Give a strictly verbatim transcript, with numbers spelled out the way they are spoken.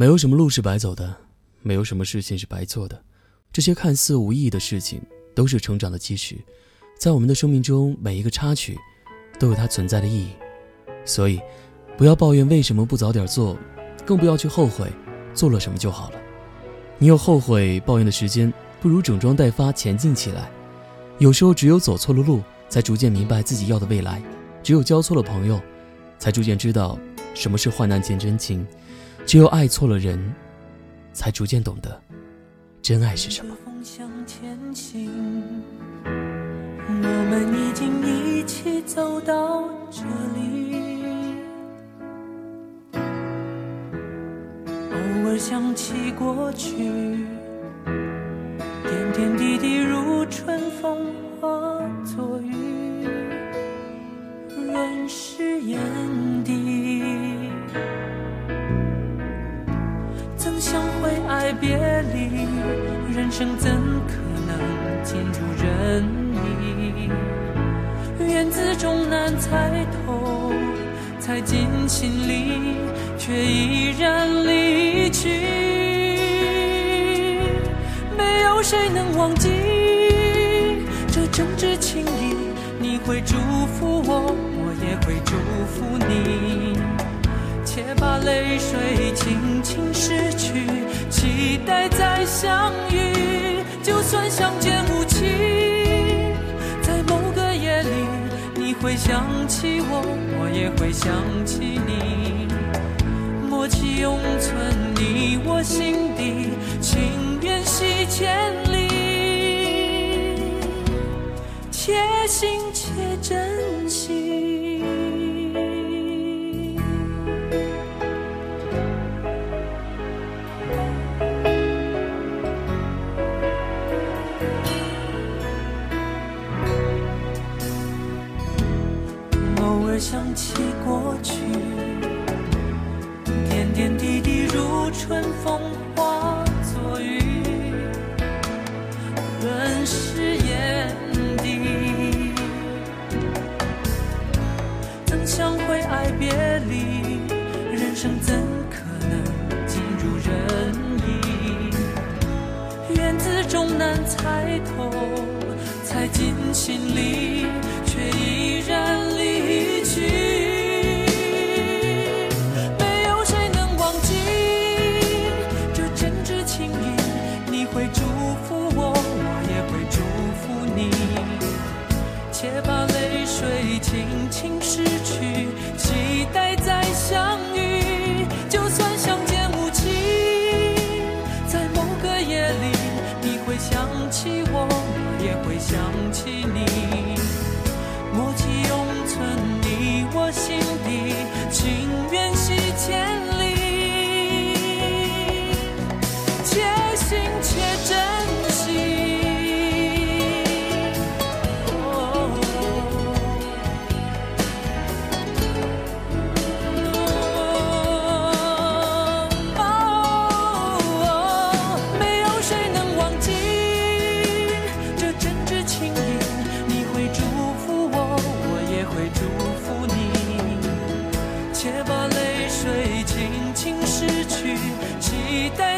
没有什么路是白走的，没有什么事情是白做的，这些看似无意义的事情都是成长的基石，在我们的生命中每一个插曲都有它存在的意义。所以不要抱怨为什么不早点做，更不要去后悔做了什么就好了。你有后悔抱怨的时间，不如整装待发前进起来。有时候只有走错了路，才逐渐明白自己要的未来，只有交错了朋友，才逐渐知道什么是患难见真情，只有爱错了人，才逐渐懂得真爱是什么。我们已经一起走到这里，偶尔想起过去，点点滴滴如春风化作雨，润湿眼底。曾相会爱别离，人生怎可能尽如人意，缘字终难猜透，猜进心里却依然离去，没有谁能忘记这真挚情谊，你会祝福我，我也会祝福你，且把泪水轻轻拭去，期待再相遇，就算相见无期，在某个夜里你会想起我，我也会想起你，默契永存你我心底，情缘系千里，且行且珍惜。想起过去，点点滴滴如春风化作雨，润湿眼底。曾相会爱别离，人生怎可能尽如人意，缘字终难猜透，猜进心里却依然离去，没有谁能忘记这真挚情谊，你会祝福我，我也会祝福你，且把泪水轻轻拭去，期待再相遇，就算相见无期，在某个夜里你会想起我，我也会想起你，默契永存你我心底，情缘系千里，且行且珍惜。期待